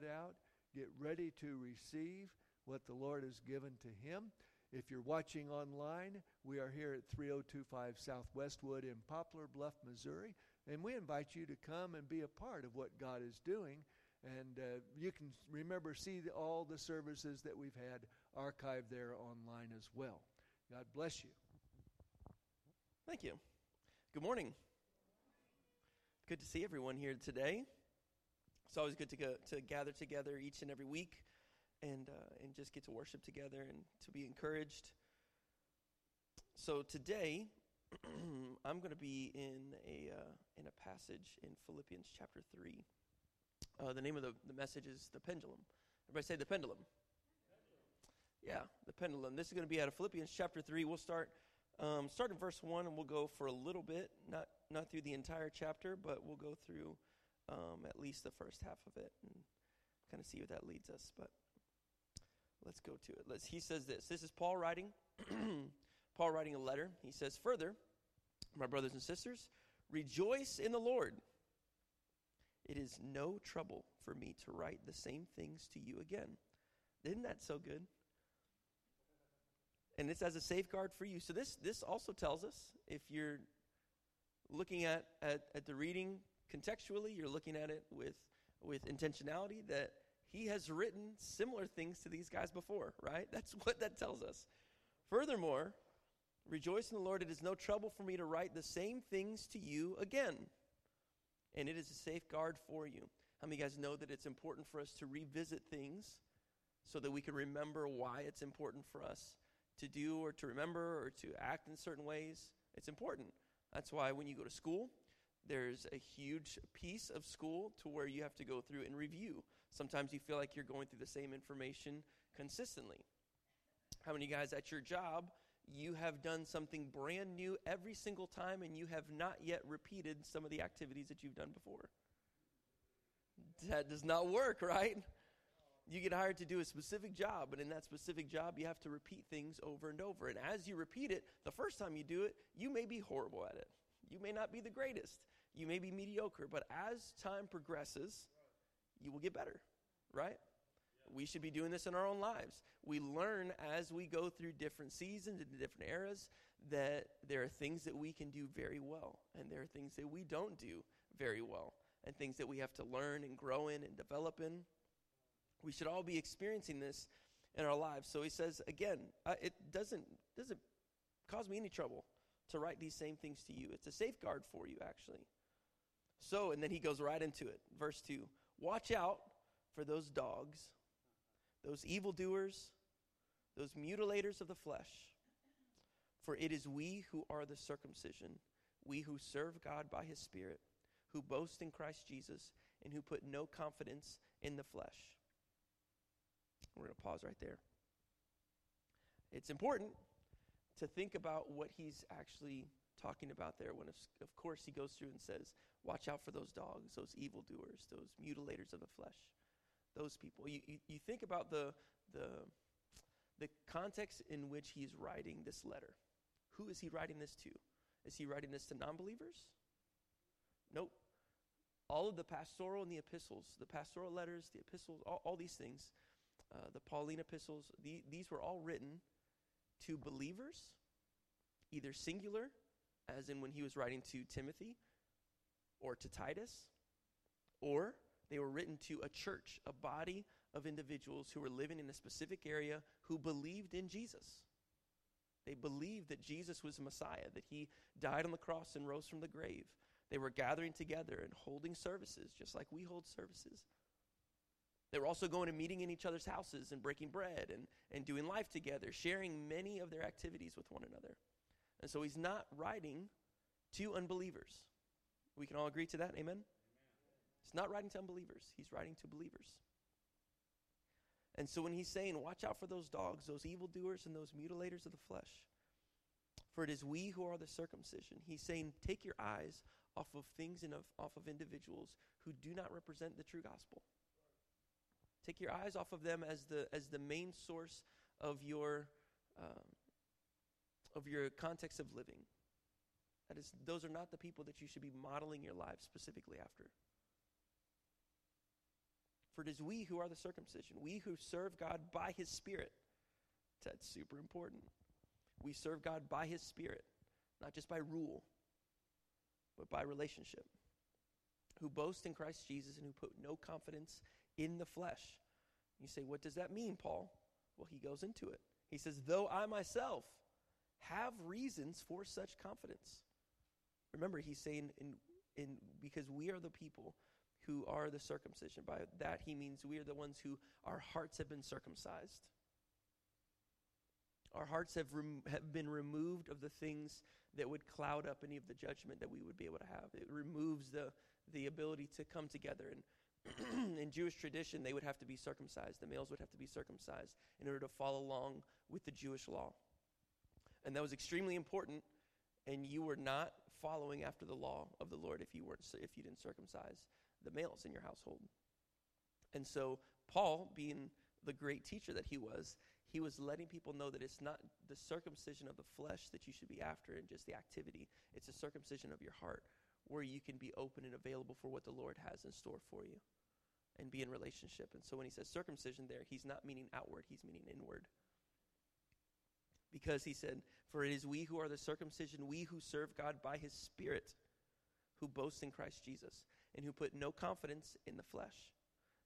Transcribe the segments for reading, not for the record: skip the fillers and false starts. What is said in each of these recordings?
that out. Get ready to receive what the Lord has given to him. If you're watching online, we are here at 3025 South Westwood in Poplar Bluff, Missouri, and we invite you to come and be a part of what God is doing. And you can see all the services that we've had archived there online as well. God bless you. Thank you. Good morning. Good to see everyone here today. It's always good to gather together each and every week, and just get to worship together and to be encouraged. So today, I'm going to be in a passage in Philippians chapter 3. The name of the message is The Pendulum. Everybody say The Pendulum. Yeah, The Pendulum. This is going to be out of Philippians chapter 3. We'll start in verse 1, and we'll go for a little bit, not through the entire chapter, but we'll go through at least the first half of it and kind of see where that leads us. But let's go to it. He says this. This is Paul writing. Paul writing a letter. He says, "Further, my brothers and sisters, rejoice in the Lord. It is no trouble for me to write the same things to you again." Isn't that so good? And it's as a safeguard for you. So this also tells us, if you're looking at the reading contextually, you're looking at it with intentionality, that he has written similar things to these guys before, right? That's what that tells us. "Furthermore, rejoice in the Lord. It is no trouble for me to write the same things to you again. And it is a safeguard for you." How many of you guys know that it's important for us to revisit things so that we can remember why it's important for us to do or to remember or to act in certain ways? It's important. That's why when you go to school, there's a huge piece of school to where you have to go through and review. Sometimes you feel like you're going through the same information consistently. How many of you guys at your job, you have done something brand new every single time, and you have not yet repeated some of the activities that you've done before? That does not work, right? You get hired to do a specific job, and in that specific job, you have to repeat things over and over. And as you repeat it, the first time you do it, you may be horrible at it. You may not be the greatest. You may be mediocre, but as time progresses, you will get better, right? We should be doing this in our own lives. We learn as we go through different seasons and different eras that there are things that we can do very well, and there are things that we don't do very well, and things that we have to learn and grow in and develop in. We should all be experiencing this in our lives. So he says, again, it doesn't cause me any trouble to write these same things to you. It's a safeguard for you, actually. So, and then he goes right into it. Verse 2, "Watch out for those dogs, those evildoers, those mutilators of the flesh. For it is we who are the circumcision, we who serve God by his Spirit, who boast in Christ Jesus, and who put no confidence in the flesh." We're going to pause right there. It's important to think about what he's actually talking about there when, of course, he goes through and says, watch out for those dogs, those evildoers, those mutilators of the flesh. Those people. You think about the context in which he's writing this letter. Who is he writing this to? Is he writing this to non-believers? Nope. All of the pastoral and the epistles, the pastoral letters, the epistles, all these things, the Pauline epistles, these were all written to believers, either singular, as in when he was writing to Timothy or to Titus, or they were written to a church, a body of individuals who were living in a specific area who believed in Jesus. They believed that Jesus was the Messiah, that he died on the cross and rose from the grave. They were gathering together and holding services, just like we hold services. They were also going and meeting in each other's houses and breaking bread and doing life together, sharing many of their activities with one another. And so he's not writing to unbelievers. We can all agree to that, amen? He's not writing to unbelievers. He's writing to believers. And so when he's saying, watch out for those dogs, those evildoers, and those mutilators of the flesh, for it is we who are the circumcision, he's saying, take your eyes off of things and off of individuals who do not represent the true gospel. Take your eyes off of them as the main source of your context of living. That is, those are not the people that you should be modeling your life specifically after. For it is we who are the circumcision, we who serve God by his Spirit. That's super important. We serve God by his Spirit, not just by rule, but by relationship. Who boast in Christ Jesus and who put no confidence in the flesh. You say, what does that mean, Paul? Well, he goes into it. He says, though I myself have reasons for such confidence. Remember, he's saying, because we are the people who are the circumcision. By that, he means we are the ones who our hearts have been circumcised. Our hearts have been removed of the things that would cloud up any of the judgment that we would be able to have. It removes the ability to come together. And in Jewish tradition, they would have to be circumcised. The males would have to be circumcised in order to follow along with the Jewish law. And that was extremely important. And you were not following after the law of the Lord if you didn't circumcise the males in your household. And so Paul, being the great teacher that he was letting people know that it's not the circumcision of the flesh that you should be after and just the activity. It's the circumcision of your heart where you can be open and available for what the Lord has in store for you and be in relationship. And so when he says circumcision there, he's not meaning outward, he's meaning inward. Because he said, for it is we who are the circumcision, we who serve God by his Spirit, who boast in Christ Jesus, and who put no confidence in the flesh,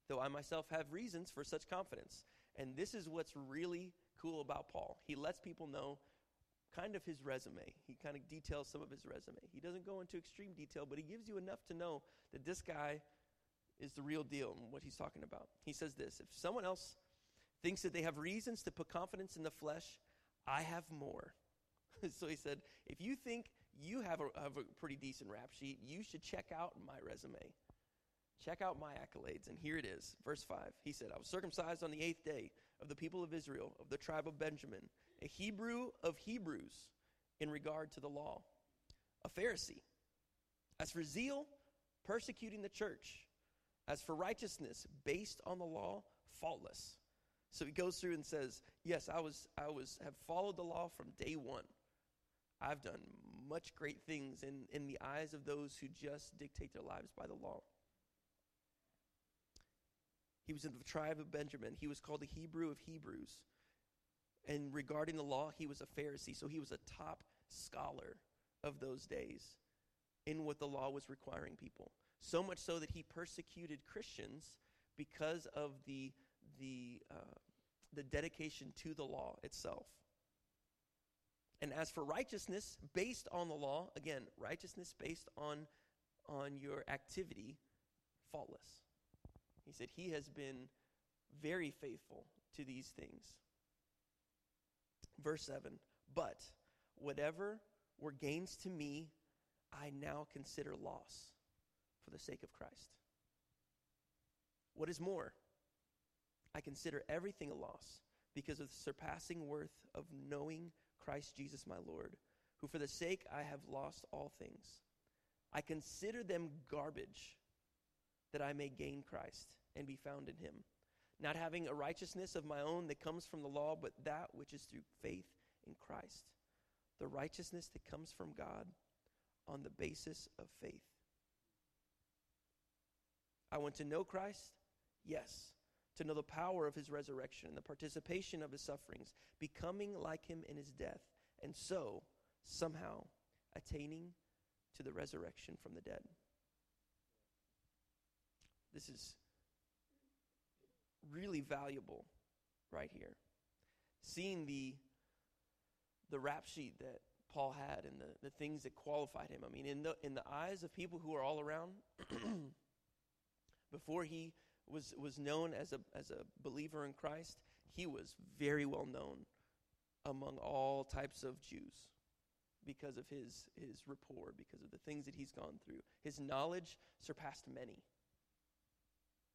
though I myself have reasons for such confidence. And this is what's really cool about Paul. He lets people know kind of his resume. He kind of details some of his resume. He doesn't go into extreme detail, but he gives you enough to know that this guy is the real deal and what he's talking about. He says this, if someone else thinks that they have reasons to put confidence in the flesh, I have more. So he said, if you think you have a pretty decent rap sheet, you should check out my resume. Check out my accolades. And here it is, verse 5. He said, I was circumcised on the 8th day of the people of Israel, of the tribe of Benjamin, a Hebrew of Hebrews in regard to the law, a Pharisee. As for zeal, persecuting the church. As for righteousness, based on the law, faultless. So he goes through and says, yes, I have followed the law from day one. I've done much great things in the eyes of those who just dictate their lives by the law. He was in the tribe of Benjamin. He was called the Hebrew of Hebrews. And regarding the law, he was a Pharisee. So he was a top scholar of those days in what the law was requiring people. So much so that he persecuted Christians because of the dedication to the law itself. And as for righteousness based on the law, again, righteousness based on your activity, faultless. He said he has been very faithful to these things. Verse 7, but whatever were gains to me, I now consider loss for the sake of Christ. What is more? I consider everything a loss because of the surpassing worth of knowing Christ Jesus my Lord, who for the sake I have lost all things. I consider them garbage that I may gain Christ and be found in him, not having a righteousness of my own that comes from the law, but that which is through faith in Christ, the righteousness that comes from God on the basis of faith. I want to know Christ, yes, to know the power of his resurrection and the participation of his sufferings, becoming like him in his death, and so somehow attaining to the resurrection from the dead. This is really valuable right here. Seeing the rap sheet that Paul had and the things that qualified him. I mean, in the eyes of people who are all around, before he was known as a believer in Christ, he was very well known among all types of Jews because of his rapport, because of the things that he's gone through. His knowledge surpassed many.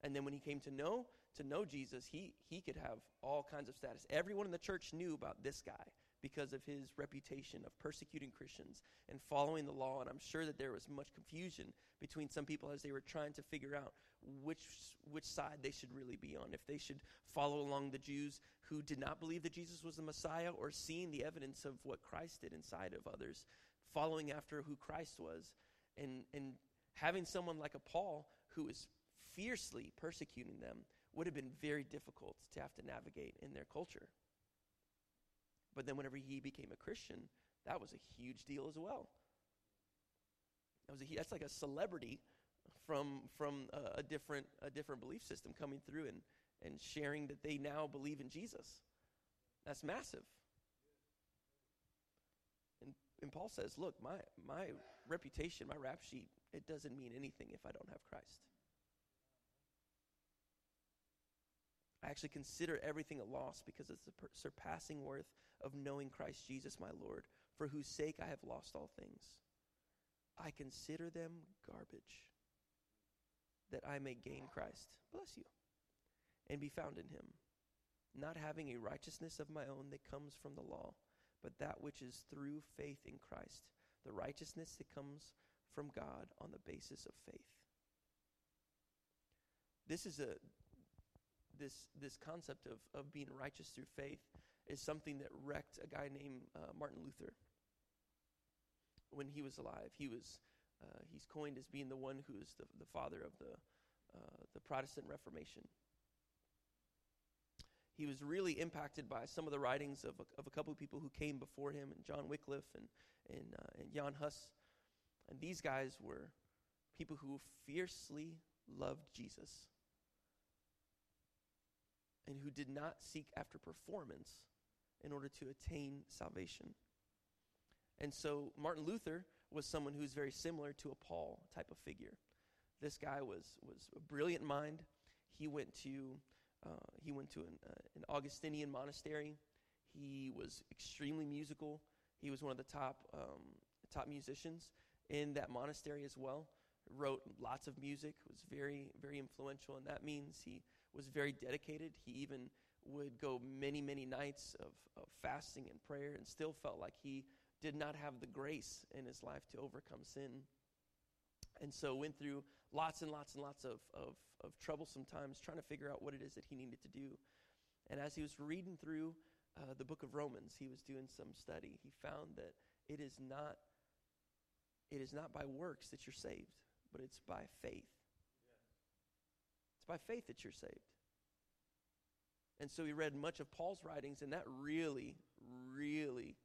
And then when he came to know Jesus, he could have all kinds of status. Everyone in the church knew about this guy because of his reputation of persecuting Christians and following the law. And I'm sure that there was much confusion between some people as they were trying to figure out which side they should really be on, if they should follow along the Jews who did not believe that Jesus was the Messiah or seeing the evidence of what Christ did inside of others, following after who Christ was, and having someone like a Paul who is fiercely persecuting them would have been very difficult to have to navigate in their culture. But then whenever he became a Christian, that was a huge deal as well. That's like a celebrity from a different belief system coming through and sharing that they now believe in Jesus. That's massive. And Paul says, look, my reputation, my rap sheet, it doesn't mean anything if I don't have Christ. I actually consider everything a loss because it's the surpassing worth of knowing Christ Jesus my Lord, for whose sake I have lost all things. I consider them garbage, that I may gain Christ, bless you, and be found in him, not having a righteousness of my own that comes from the law, but that which is through faith in Christ, the righteousness that comes from God on the basis of faith. This concept of being righteous through faith is something that wrecked a guy named Martin Luther when he was alive. He's coined as being the one who is the father of the Protestant Reformation. He was really impacted by some of the writings of a couple of people who came before him, and John Wycliffe and Jan Hus. And these guys were people who fiercely loved Jesus and who did not seek after performance in order to attain salvation. And so Martin Luther was someone who's very similar to a Paul type of figure. This guy was a brilliant mind. He went to an Augustinian monastery. He was extremely musical. He was one of the top musicians in that monastery as well. Wrote lots of music. Was very, very influential, and that means he was very dedicated. He even would go many, many nights of fasting and prayer, and still felt like he did not have the grace in his life to overcome sin. And so went through lots and lots and lots of troublesome times trying to figure out what it is that he needed to do. And as he was reading through the book of Romans, he was doing some study. He found that it is not by works that you're saved, but it's by faith. By faith that you're saved. And so he read much of Paul's writings, and that really, really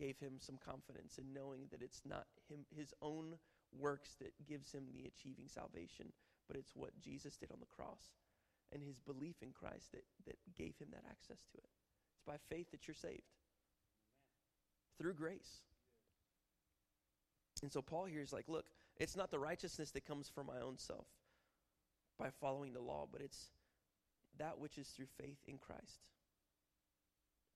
gave him some confidence in knowing that it's not his own works that gives him the achieving salvation, but it's what Jesus did on the cross and his belief in Christ that gave him that access to it. It's by faith that you're saved. Amen. Through grace. And so Paul here is like, look, it's not the righteousness that comes from my own self, by following the law, but it's that which is through faith in Christ.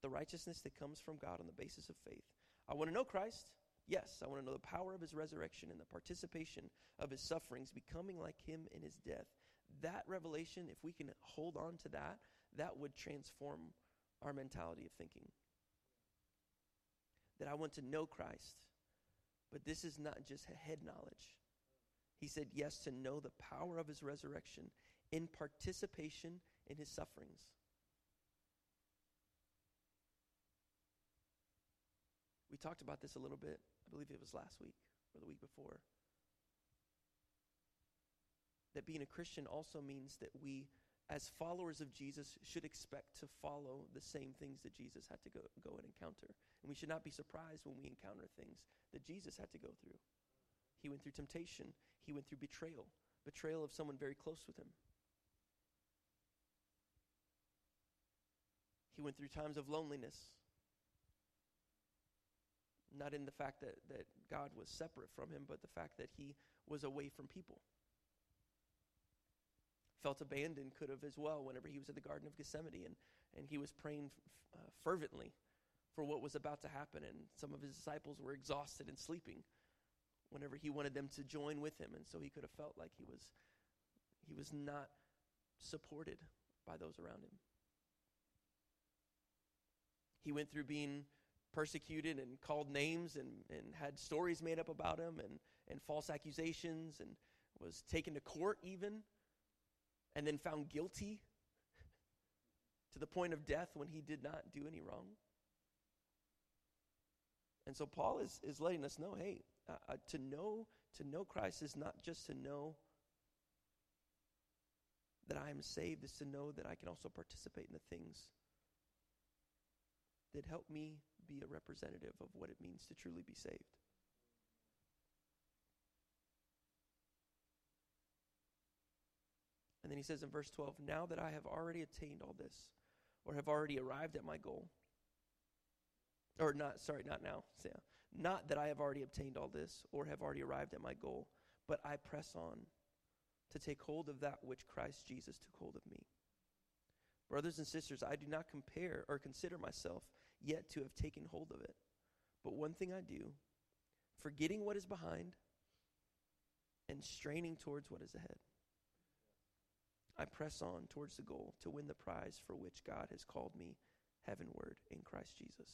The righteousness that comes from God on the basis of faith. I want to know Christ. Yes, I want to know the power of his resurrection and the participation of his sufferings, becoming like him in his death. That revelation, if we can hold on to that, that would transform our mentality of thinking. That I want to know Christ, but this is not just head knowledge. He said, yes, to know the power of his resurrection in participation in his sufferings. We talked about this a little bit. I believe it was last week or the week before. That being a Christian also means that we, as followers of Jesus, should expect to follow the same things that Jesus had to go and encounter. And we should not be surprised when we encounter things that Jesus had to go through. He went through temptation. He went through betrayal of someone very close with him. He went through times of loneliness, not in the fact that God was separate from him, but the fact that he was away from people. Felt abandoned could have as well whenever he was at the Garden of Gethsemane and he was praying fervently for what was about to happen, and some of his disciples were exhausted and sleeping whenever he wanted them to join with him. And so he could have felt like he was not supported by those around him. He went through being persecuted and called names and had stories made up about him and false accusations, and was taken to court even, and then found guilty to the point of death when he did not do any wrong. And so Paul is letting us know, hey, to know Christ is not just to know that I am saved is to know that I can also participate in the things that help me be a representative of what it means to truly be saved. And then he says in verse 12, now that I have already attained all this, or have already arrived at my goal, or not, sorry, not now, Sam. Not that I have already obtained all this, or have already arrived at my goal, but I press on to take hold of that which Christ Jesus took hold of me. Brothers and sisters, I do not compare or consider myself yet to have taken hold of it. But one thing I do, forgetting what is behind and straining towards what is ahead, I press on towards the goal to win the prize for which God has called me heavenward in Christ Jesus.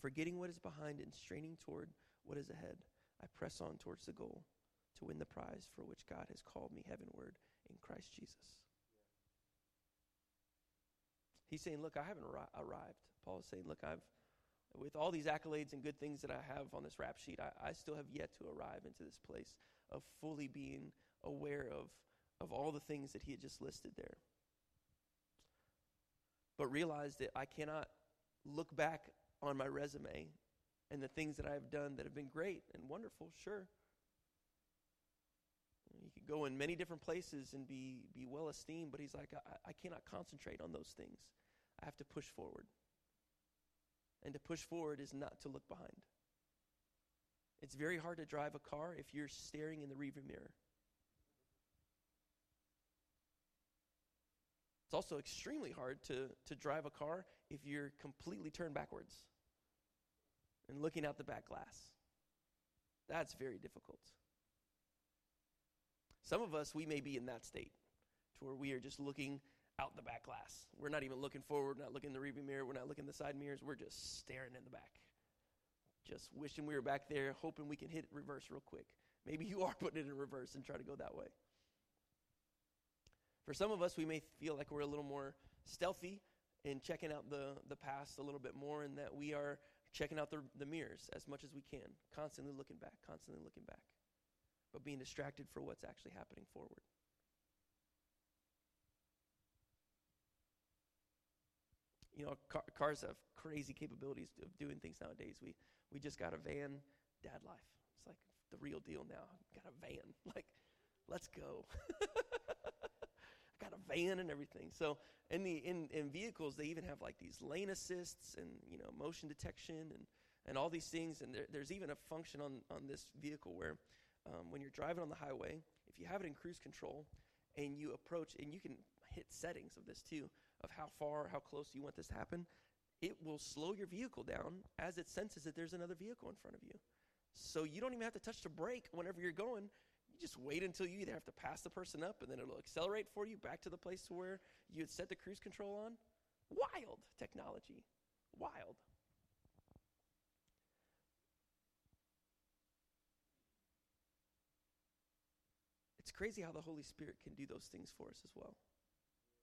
Forgetting what is behind and straining toward what is ahead, I press on towards the goal to win the prize for which God has called me heavenward in Christ Jesus. He's saying, look, I haven't arrived. Paul is saying, look, with all these accolades and good things that I have on this rap sheet, I still have yet to arrive into this place of fully being aware of all the things that he had just listed there. But realize that I cannot look back on my resume and the things that I have done that have been great and wonderful, sure. You could go in many different places and be well esteemed, but he's like, I cannot concentrate on those things. I have to push forward. And to push forward is not to look behind. It's very hard to drive a car if you're staring in the rearview mirror. It's also extremely hard to drive a car if you're completely turned backwards and looking out the back glass. That's very difficult. Some of us, we may be in that state to where we are just looking out the back glass. We're not even looking forward, not looking in the rearview mirror, we're not looking in the side mirrors, we're just staring in the back. Just wishing we were back there, hoping we can hit reverse real quick. Maybe you are putting it in reverse and try to go that way. For some of us, we may feel like we're a little more stealthy in checking out the past a little bit more, and that we are checking out the mirrors as much as we can, constantly looking back, but being distracted for what's actually happening forward. You know, cars have crazy capabilities of doing things nowadays. We just got a van, dad life. It's like the real deal now. Got a van. Like, let's go. I got a van and everything. So in vehicles, they even have like these lane assists and, you know, motion detection and all these things. And there's even a function on this vehicle where when you're driving on the highway, if you have it in cruise control and you approach, and you can hit settings of this too, of how far, how close you want this to happen, it will slow your vehicle down as it senses that there's another vehicle in front of you. So you don't even have to touch the brake whenever you're going. You just wait until you either have to pass the person up, and then it'll accelerate for you back to the place where you had set the cruise control on. Wild technology. Wild. It's crazy how the Holy Spirit can do those things for us as well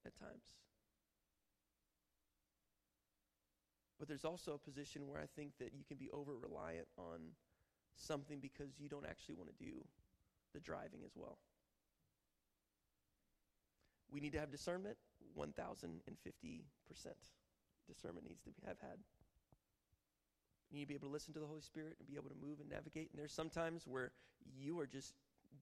at times. But there's also a position where I think that you can be over-reliant on something because you don't actually want to do the driving as well. We need to have discernment, 1,050% discernment needs to have had. You need to be able to listen to the Holy Spirit and be able to move and navigate. And there's sometimes where you are just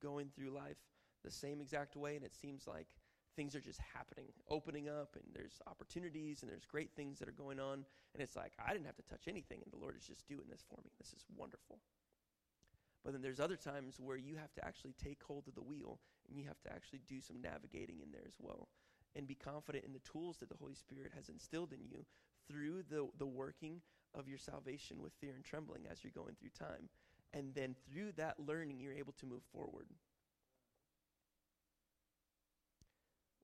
going through life the same exact way, and it seems like things are just happening, opening up, and there's opportunities, and there's great things that are going on, and it's like, I didn't have to touch anything, and the Lord is just doing this for me. This is wonderful. But then there's other times where you have to actually take hold of the wheel, and you have to actually do some navigating in there as well, and be confident in the tools that the Holy Spirit has instilled in you through the working of your salvation with fear and trembling as you're going through time. And then through that learning, you're able to move forward.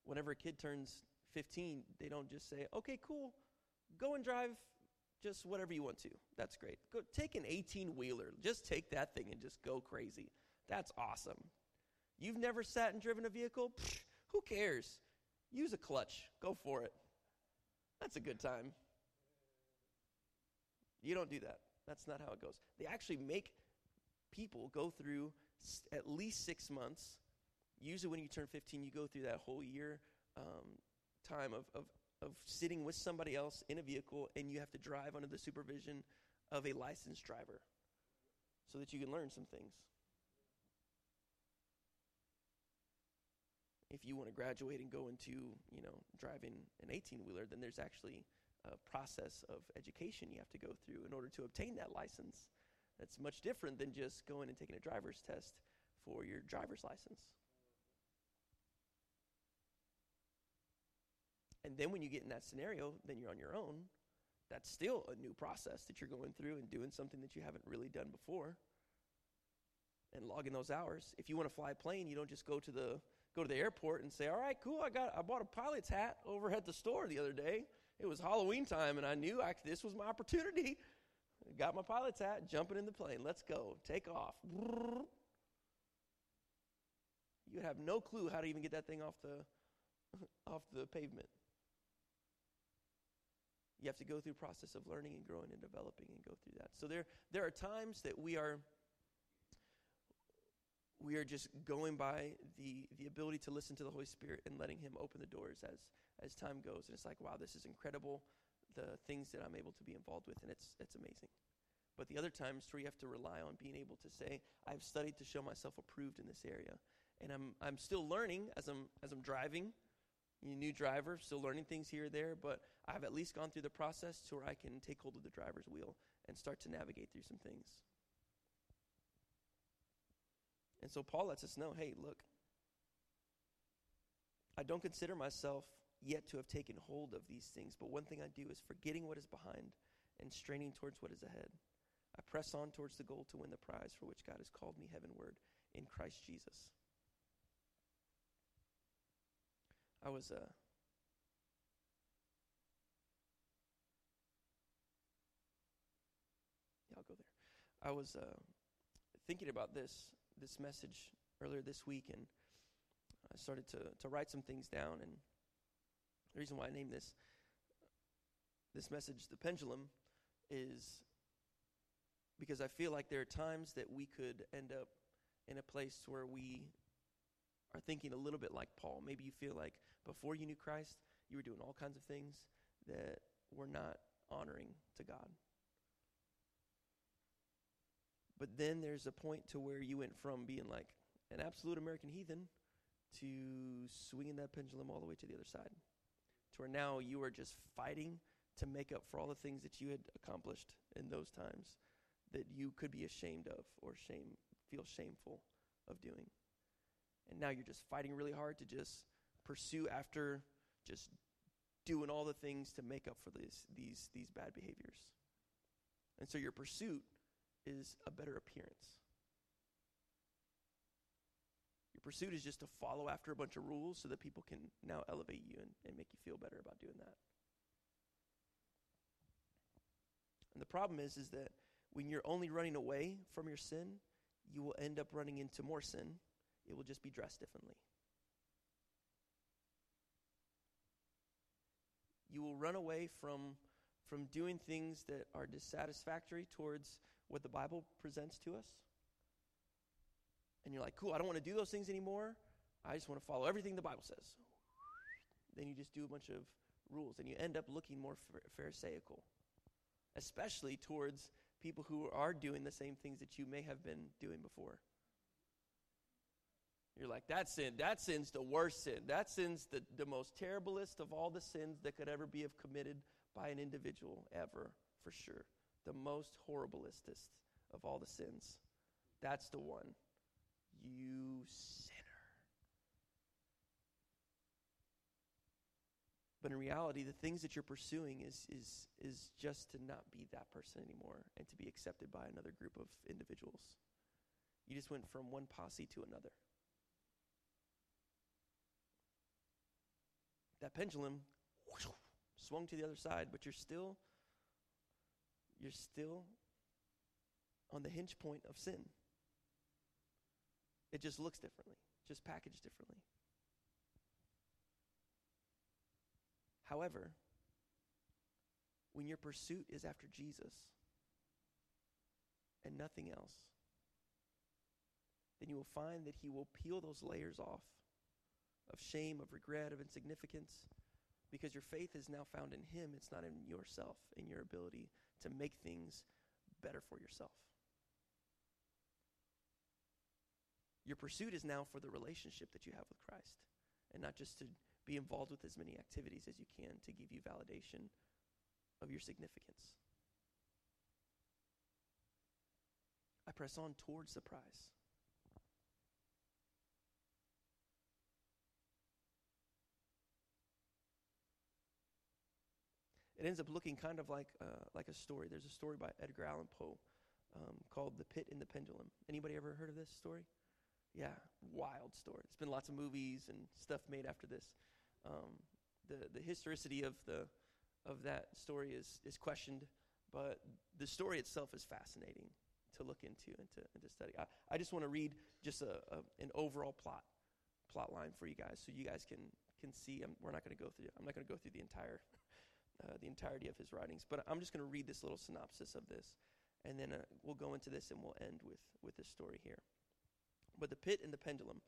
Whenever a kid turns 15, they don't just say, okay, cool, go and drive just whatever you want to. That's great. Go take an 18-wheeler. Just take that thing and just go crazy. That's awesome. You've never sat and driven a vehicle? Pfft, who cares? Use a clutch. Go for it. That's a good time. You don't do that. That's not how it goes. They actually make people go through at least 6 months usually when you turn 15, you go through that whole year time of sitting with somebody else in a vehicle, and you have to drive under the supervision of a licensed driver so that you can learn some things. If you want to graduate and go into, you know, driving an 18-wheeler, then there's actually a process of education you have to go through in order to obtain that license. That's much different than just going and taking a driver's test for your driver's license. And then when you get in that scenario, then you're on your own. That's still a new process that you're going through and doing something that you haven't really done before. And logging those hours. If you want to fly a plane, you don't just go to the airport and say, all right, cool, I bought a pilot's hat over at the store the other day. It was Halloween time, and I knew this was my opportunity. Got my pilot's hat, jumping in the plane. Let's go. Take off. You have no clue how to even get that thing off the pavement. You have to go through a process of learning and growing and developing and go through that. So there are times that we are just going by the ability to listen to the Holy Spirit and letting Him open the doors as time goes. And it's like, wow, this is incredible, the things that I'm able to be involved with, and it's amazing. But the other times where you have to rely on being able to say, I've studied to show myself approved in this area. And I'm still learning as I'm driving. You new driver, still learning things here or there, but I've at least gone through the process to where I can take hold of the driver's wheel and start to navigate through some things. And so Paul lets us know, hey, look, I don't consider myself yet to have taken hold of these things, but one thing I do is forgetting what is behind and straining towards what is ahead. I press on towards the goal to win the prize for which God has called me heavenward in Christ Jesus. I was I'll go there. I was thinking about this message earlier this week, and I started to write some things down. And the reason why I named this message "The Pendulum" is because I feel like there are times that we could end up in a place where we are thinking a little bit like Paul. Maybe you feel like before you knew Christ, you were doing all kinds of things that were not honoring to God. But then there's a point to where you went from being like an absolute American heathen to swinging that pendulum all the way to the other side, to where now you are just fighting to make up for all the things that you had accomplished in those times that you could be ashamed of or feel shameful of doing. And now you're just fighting really hard to just pursue after just doing all the things to make up for these bad behaviors. And so your pursuit is a better appearance. Your pursuit is just to follow after a bunch of rules so that people can now elevate you and make you feel better about doing that. And the problem is that when you're only running away from your sin, you will end up running into more sin. It will just be dressed differently. You will run away from doing things that are dissatisfactory towards what the Bible presents to us. And you're like, cool, I don't want to do those things anymore. I just want to follow everything the Bible says. Then you just do a bunch of rules, and you end up looking more pharisaical, especially towards people who are doing the same things that you may have been doing before. You're like, that sin's the worst sin. That sin's the most terriblest of all the sins that could ever be committed by an individual ever, for sure. The most horriblest of all the sins. That's the one. You sinner. But in reality, the things that you're pursuing is just to not be that person anymore and to be accepted by another group of individuals. You just went from one posse to another. That pendulum whoosh, swung to the other side, but you're still on the hinge point of sin. It just looks differently, just packaged differently. However, when your pursuit is after Jesus and nothing else, then you will find that he will peel those layers off of shame, of regret, of insignificance, because your faith is now found in him. It's not in yourself, in your ability to make things better for yourself. Your pursuit is now for the relationship that you have with Christ, and not just to be involved with as many activities as you can to give you validation of your significance. I press on towards the prize. It ends up looking kind of like a story. There's a story by Edgar Allan Poe called The Pit and the Pendulum. Anybody ever heard of this story? Yeah, wild story. There's been lots of movies and stuff made after this. The historicity of that story is questioned, but the story itself is fascinating to look into and to study. I just want to read just an overall plot line for you guys, so you guys can see. I'm not going to go through the entirety of his writings, but I'm just going to read this little synopsis of this, and then we'll go into this and we'll end with this story here. But The Pit and the Pendulum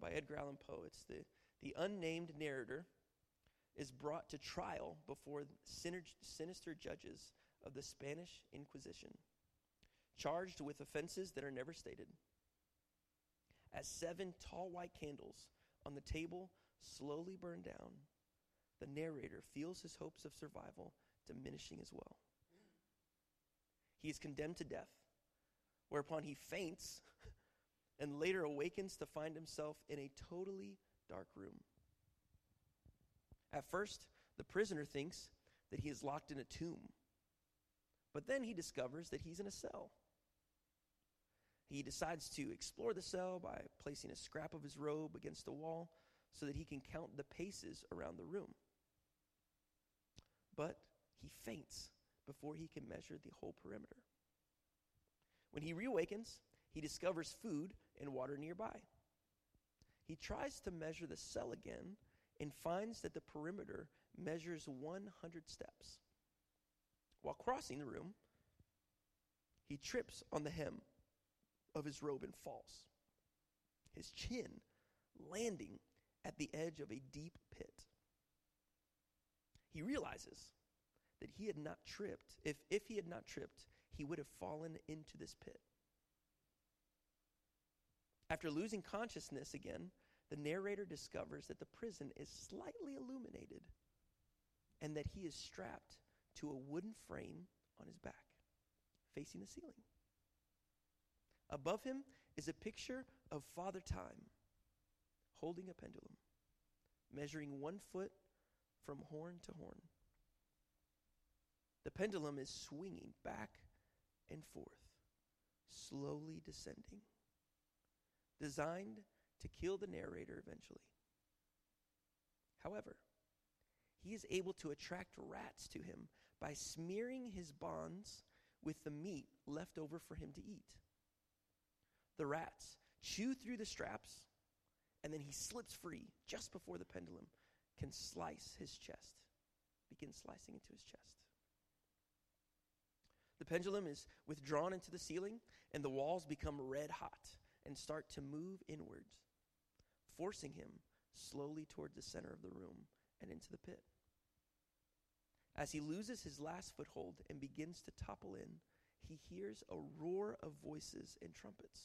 by Edgar Allan Poe. It's the unnamed narrator is brought to trial before sinister judges of the Spanish Inquisition, charged with offenses that are never stated. As 7 tall white candles on the table slowly burn down, the narrator feels his hopes of survival diminishing as well. He is condemned to death, whereupon he faints and later awakens to find himself in a totally dark room. At first, the prisoner thinks that he is locked in a tomb, but then he discovers that he's in a cell. He decides to explore the cell by placing a scrap of his robe against the wall so that he can count the paces around the room. But he faints before he can measure the whole perimeter. When he reawakens, he discovers food and water nearby. He tries to measure the cell again and finds that the perimeter measures 100 steps. While crossing the room, he trips on the hem of his robe and falls, his chin landing at the edge of a deep pit. He realizes that he had not tripped. If he had not tripped, he would have fallen into this pit. After losing consciousness again, the narrator discovers that the prison is slightly illuminated and that he is strapped to a wooden frame on his back, facing the ceiling. Above him is a picture of Father Time, holding a pendulum, measuring 1 foot from horn to horn. The pendulum is swinging back and forth, slowly descending, designed to kill the narrator eventually. However, he is able to attract rats to him by smearing his bonds with the meat left over for him to eat. The rats chew through the straps, and then he slips free just before the pendulum can begin slicing into his chest. The pendulum is withdrawn into the ceiling, and the walls become red hot and start to move inwards, forcing him slowly toward the center of the room and into the pit. As he loses his last foothold and begins to topple in, he hears a roar of voices and trumpets.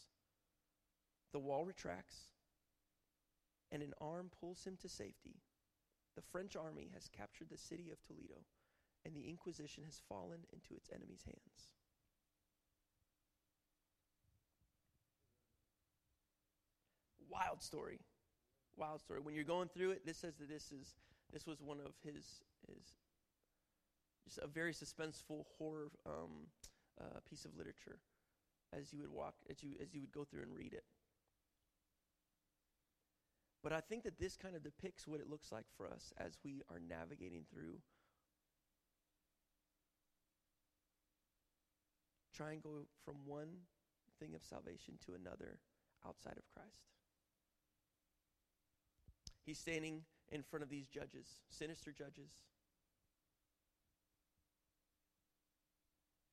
The wall retracts, and an arm pulls him to safety. The French army has captured the city of Toledo, and the Inquisition has fallen into its enemies' hands. Wild story. When you're going through it, this says that this was one of his just a very suspenseful horror piece of literature. As you would go through and read it. But I think that this kind of depicts what it looks like for us as we are navigating through, trying to go from one thing of salvation to another outside of Christ. He's standing in front of these judges, sinister judges,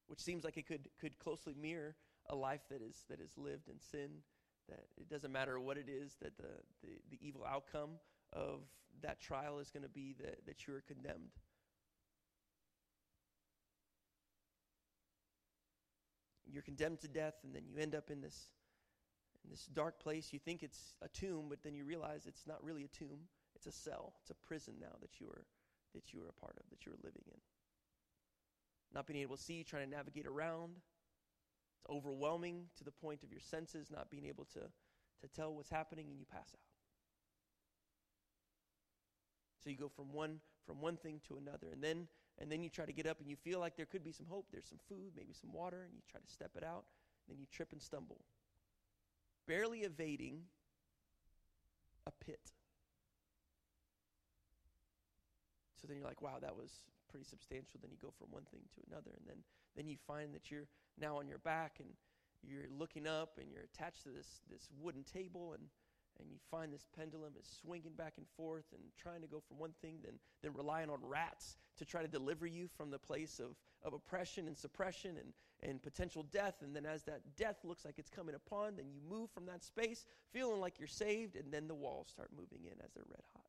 which seems like it could closely mirror a life that is lived in sin, that it doesn't matter what it is, that the evil outcome of that trial is going to be that you are condemned. You're condemned to death, and then you end up in this dark place. You think it's a tomb, but then you realize it's not really a tomb. It's a cell. It's a prison now that you are a part of, that you are living in. Not being able to see, trying to navigate around. It's overwhelming to the point of your senses, not being able to tell what's happening, and you pass out. So you go from one thing to another, and then you try to get up, and you feel like there could be some hope. There's some food, maybe some water, and you try to step it out. And then you trip and stumble, barely evading a pit. So then you're like, wow, that was pretty substantial. Then you go from one thing to another, and then you find that you're now on your back, and you're looking up, and you're attached to this wooden table, and you find this pendulum is swinging back and forth and trying to go from one thing, then relying on rats to try to deliver you from the place of oppression and suppression and potential death. And then as that death looks like it's coming upon, then you move from that space feeling like you're saved, and then the walls start moving in as they're red hot.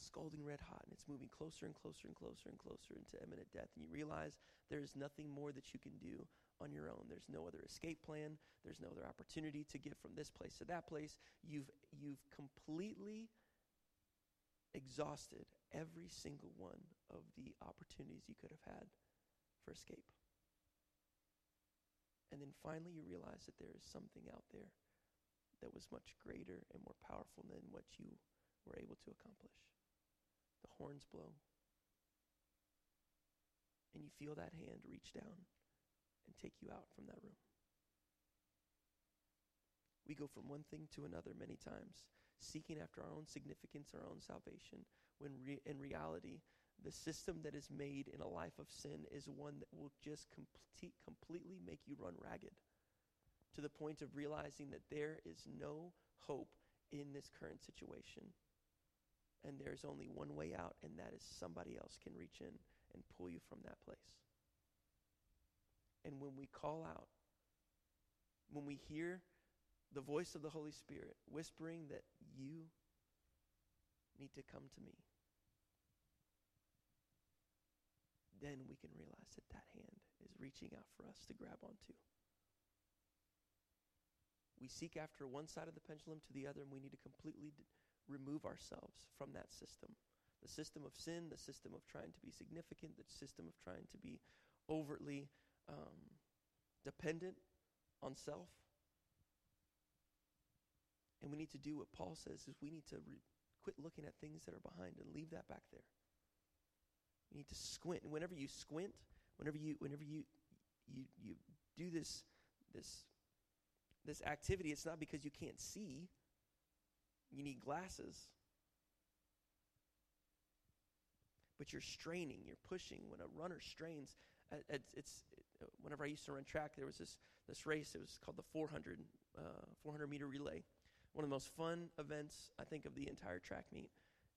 Scalding red hot, and it's moving closer and closer and closer and closer into imminent death. And you realize there is nothing more that you can do on your own. There's no other escape plan. There's no other opportunity to get from this place to that place. You've completely exhausted every single one of the opportunities you could have had for escape. And then finally you realize that there is something out there that was much greater and more powerful than what you were able to accomplish. The horns blow, and you feel that hand reach down and take you out from that room. We go from one thing to another many times, seeking after our own significance, our own salvation, when in reality, the system that is made in a life of sin is one that will just completely make you run ragged, to the point of realizing that there is no hope in this current situation. And there's only one way out, and that is somebody else can reach in and pull you from that place. And when we call out, when we hear the voice of the Holy Spirit whispering that you need to come to me, then we can realize that hand is reaching out for us to grab onto. We seek after one side of the pendulum to the other, and we need to completely remove ourselves from that system. The system of sin, the system of trying to be significant, the system of trying to be overtly dependent on self. And we need to do what Paul says, is we need to quit looking at things that are behind and leave that back there. We need to squint. And whenever you squint, whenever you do this activity, it's not because you can't see. You need glasses. But you're straining, you're pushing. When a runner strains, whenever I used to run track, there was this race. It was called the 400-meter relay. One of the most fun events, I think, of the entire track meet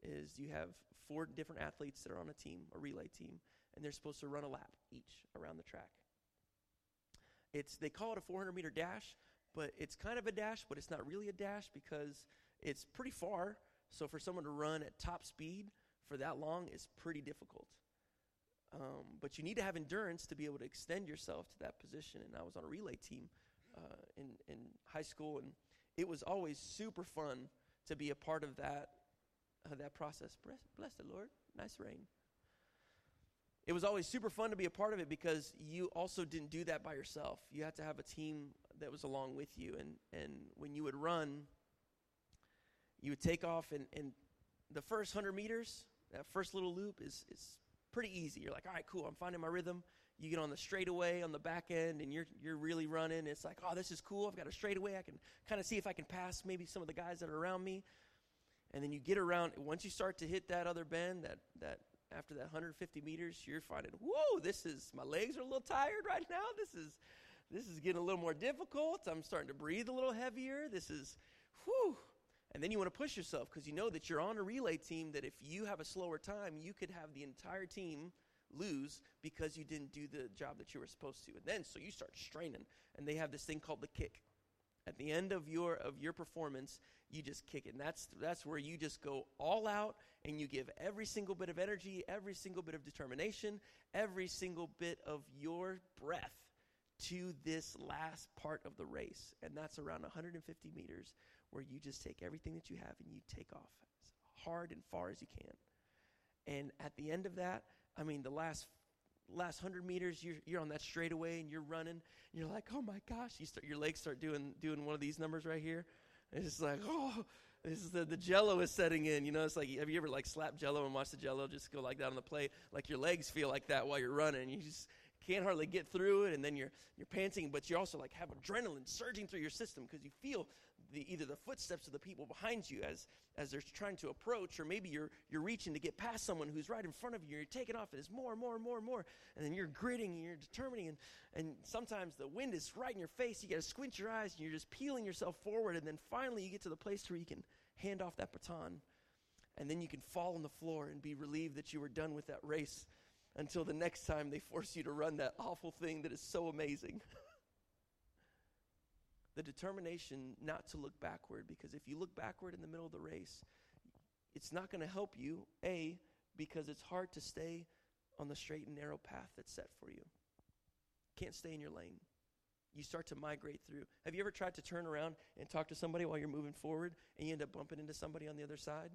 is you have 4 different athletes that are on a team, a relay team, and they're supposed to run a lap each around the track. They call it a 400-meter dash, but it's kind of a dash, but it's not really a dash because it's pretty far. So for someone to run at top speed for that long is pretty difficult. But you need to have endurance to be able to extend yourself to that position. And I was on a relay team in high school, and it was always super fun to be a part of that process. Bless the Lord, nice rain. It was always super fun to be a part of it because you also didn't do that by yourself. You had to have a team that was along with you. And when you would run, you would take off, and the first 100 meters, that first little loop is pretty easy. You're like, all right, cool, I'm finding my rhythm. You get on the straightaway on the back end, and you're really running. It's like, oh, this is cool. I've got a straightaway. I can kind of see if I can pass maybe some of the guys that are around me. And then you get around. Once you start to hit that other bend, that after that 150 meters, you're finding, whoa, my legs are a little tired right now. This is getting a little more difficult. I'm starting to breathe a little heavier. Whew. And then you want to push yourself because you know that you're on a relay team, that if you have a slower time, you could have the entire team lose because you didn't do the job that you were supposed to. And then so you start straining, and they have this thing called the kick. At the end of your performance, you just kick it. And that's where you just go all out and you give every single bit of energy, every single bit of determination, every single bit of your breath to this last part of the race. And that's around 150 meters where you just take everything that you have and you take off as hard and far as you can. And at the end of that, I mean, the last 100 meters, you're on that straightaway and you're running. And you're like, oh, my gosh. Your legs start doing one of these numbers right here. And it's like, oh, this is the jello is setting in. You know, it's like, have you ever, like, slapped jello and watched the jello just go like that on the plate? Like, your legs feel like that while you're running. You just can't hardly get through it. And then you're panting, but you also, like, have adrenaline surging through your system because you feel either the footsteps of the people behind you as they're trying to approach, or maybe you're reaching to get past someone who's right in front of you. You're taking off, and it's more and more and more and more, and then you're gritting and you're determining, and sometimes the wind is right in your face. You got to squint your eyes, and you're just peeling yourself forward, and then finally you get to the place where you can hand off that baton, and then you can fall on the floor and be relieved that you were done with that race until the next time they force you to run that awful thing that is so amazing. The determination not to look backward, because if you look backward in the middle of the race, it's not going to help you, A, because it's hard to stay on the straight and narrow path that's set for you. Can't stay in your lane. You start to migrate through. Have you ever tried to turn around and talk to somebody while you're moving forward and you end up bumping into somebody on the other side?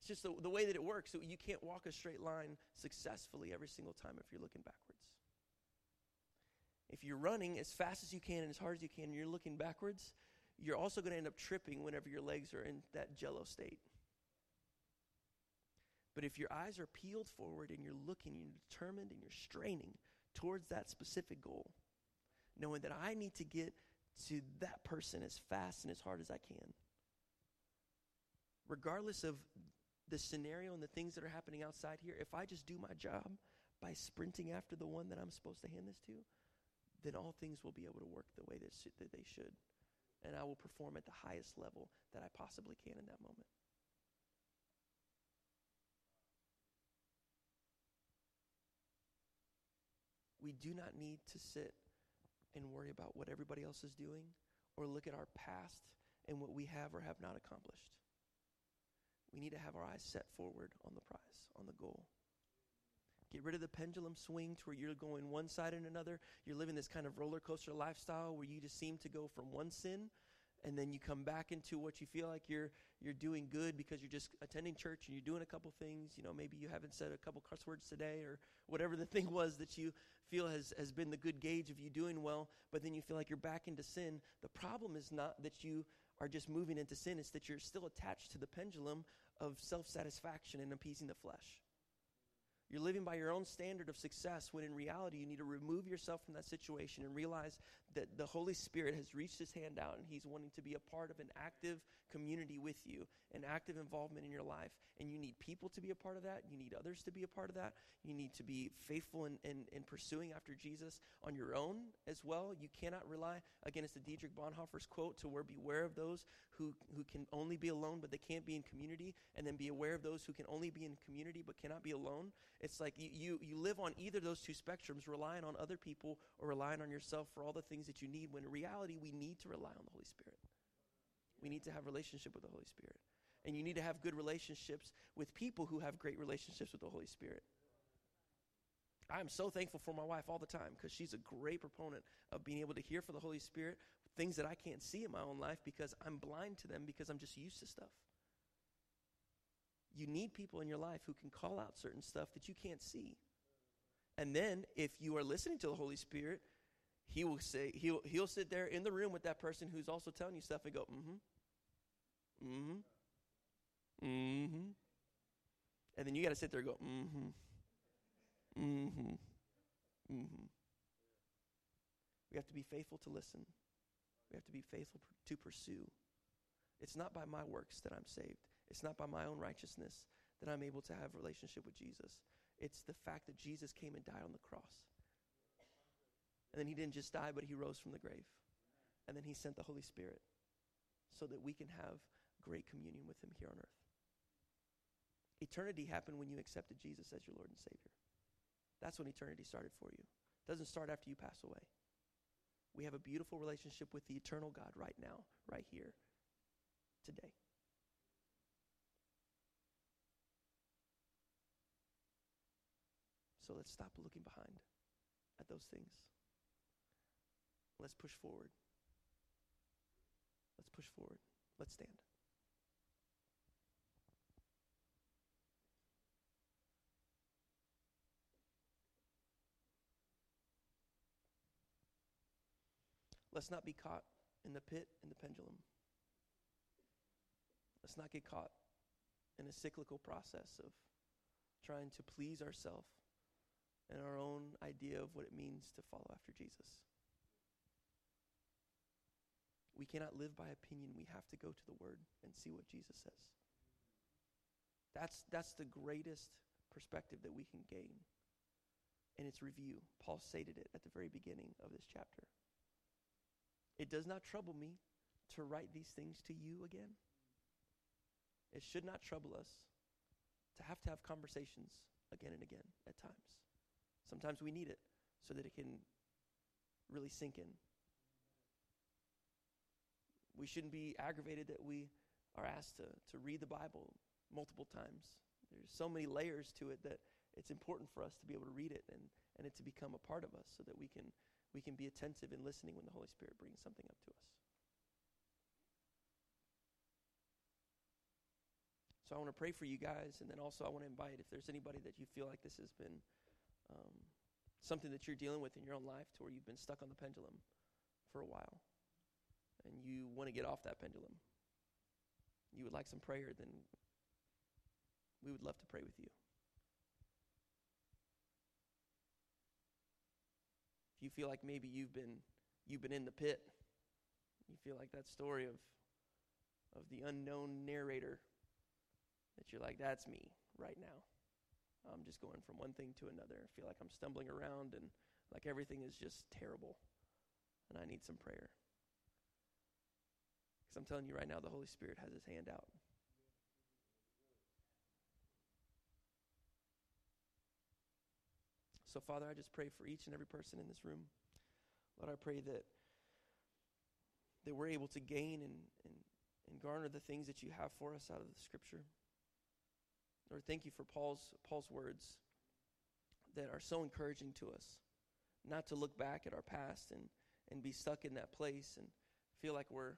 It's just the way that it works. You can't walk a straight line successfully every single time if you're looking backwards. If you're running as fast as you can and as hard as you can and you're looking backwards, you're also going to end up tripping whenever your legs are in that jello state. But if your eyes are peeled forward and you're looking, you're determined and you're straining towards that specific goal, knowing that I need to get to that person as fast and as hard as I can. Regardless of the scenario and the things that are happening outside here, if I just do my job by sprinting after the one that I'm supposed to hand this to, then all things will be able to work the way that they should. And I will perform at the highest level that I possibly can in that moment. We do not need to sit and worry about what everybody else is doing or look at our past and what we have or have not accomplished. We need to have our eyes set forward on the prize, on the goal. Get rid of the pendulum swing to where you're going one side and another. You're living this kind of roller coaster lifestyle where you just seem to go from one sin, and then you come back into what you feel like you're doing good because you're just attending church and you're doing a couple things. You know, maybe you haven't said a couple curse words today or whatever the thing was that you feel has been the good gauge of you doing well, but then you feel like you're back into sin. The problem is not that you are just moving into sin. It's that you're still attached to the pendulum of self-satisfaction and appeasing the flesh. You're living by your own standard of success when in reality you need to remove yourself from that situation and realize that the Holy Spirit has reached his hand out and he's wanting to be a part of an active community with you, an active involvement in your life. And you need people to be a part of that. You need others to be a part of that. You need to be faithful in pursuing after Jesus on your own as well. You cannot rely, again, it's the Dietrich Bonhoeffer's quote, to where beware of those who can only be alone but they can't be in community, and then be aware of those who can only be in community but cannot be alone. It's like you live on either of those two spectrums, relying on other people or relying on yourself for all the things that you need, when in reality we need to rely on the Holy Spirit. We need to have a relationship with the Holy Spirit. And you need to have good relationships with people who have great relationships with the Holy Spirit. I'm so thankful for my wife all the time because she's a great proponent of being able to hear from the Holy Spirit things that I can't see in my own life because I'm blind to them because I'm just used to stuff. You need people in your life who can call out certain stuff that you can't see. And then if you are listening to the Holy Spirit, he will say, he'll sit there in the room with that person who's also telling you stuff and go, And then you got to sit there and go, We have to be faithful to listen. We have to be faithful to pursue. It's not by my works that I'm saved. It's not by my own righteousness that I'm able to have a relationship with Jesus. It's the fact that Jesus came and died on the cross. And then he didn't just die, but he rose from the grave. And then he sent the Holy Spirit so that we can have great communion with him here on earth. Eternity happened when you accepted Jesus as your Lord and Savior. That's when eternity started for you. It doesn't start after you pass away. We have a beautiful relationship with the eternal God right now, right here, today. So let's stop looking behind at those things. Let's push forward. Let's push forward. Let's stand. Let's not be caught in the pit and the pendulum. Let's not get caught in a cyclical process of trying to please ourselves and our own idea of what it means to follow after Jesus. We cannot live by opinion. We have to go to the Word and see what Jesus says. That's the greatest perspective that we can gain. And it's review. Paul stated it at the very beginning of this chapter. It does not trouble me to write these things to you again. It should not trouble us to have conversations again and again at times. Sometimes we need it so that it can really sink in. We shouldn't be aggravated that we are asked to read the Bible multiple times. There's so many layers to it that it's important for us to be able to read it and it to become a part of us so that we can be attentive in listening when the Holy Spirit brings something up to us. So I want to pray for you guys, and then also I want to invite, if there's anybody that you feel like this has been something that you're dealing with in your own life to where you've been stuck on the pendulum for a while, and you want to get off that pendulum, you would like some prayer, then we would love to pray with you. If you feel like maybe you've been in the pit, you feel like that story of the unknown narrator, that you're like, that's me right now. I'm just going from one thing to another. I feel like I'm stumbling around and like everything is just terrible, and I need some prayer. Because I'm telling you right now, the Holy Spirit has his hand out. So, Father, I just pray for each and every person in this room. Lord, I pray that we're able to gain and garner the things that you have for us out of the Scripture. Lord, thank you for Paul's words that are so encouraging to us, not to look back at our past and be stuck in that place and feel like we're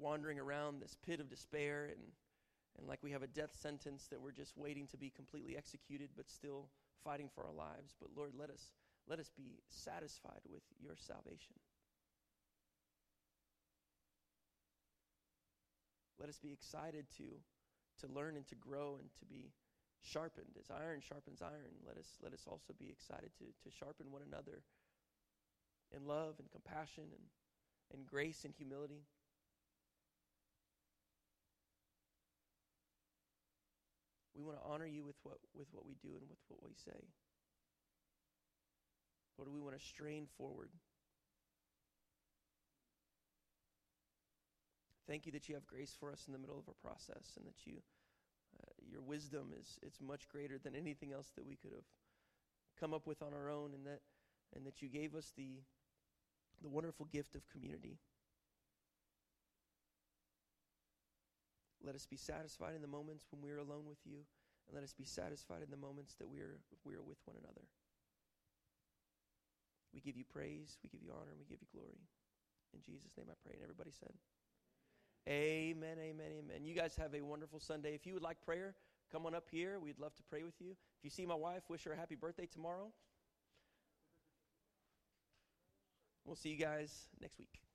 wandering around this pit of despair and like we have a death sentence that we're just waiting to be completely executed but still fighting for our lives. But Lord, let us be satisfied with your salvation. Let us be excited to learn and to grow and to be sharpened. As iron sharpens iron, let us also be excited to sharpen one another in love and compassion and grace and humility. We want to honor you with what we do and with what we say. Lord, we want to strain forward. Thank you that you have grace for us in the middle of a process, and that your wisdom it's much greater than anything else that we could have come up with on our own, and that you gave us the wonderful gift of community. Let us be satisfied in the moments when we are alone with you, and let us be satisfied in the moments that we are with one another. We give you praise, we give you honor, and we give you glory. In Jesus' name I pray, and everybody said, amen, amen, amen. You guys have a wonderful Sunday. If you would like prayer, come on up here. We'd love to pray with you. If you see my wife, wish her a happy birthday tomorrow. We'll see you guys next week.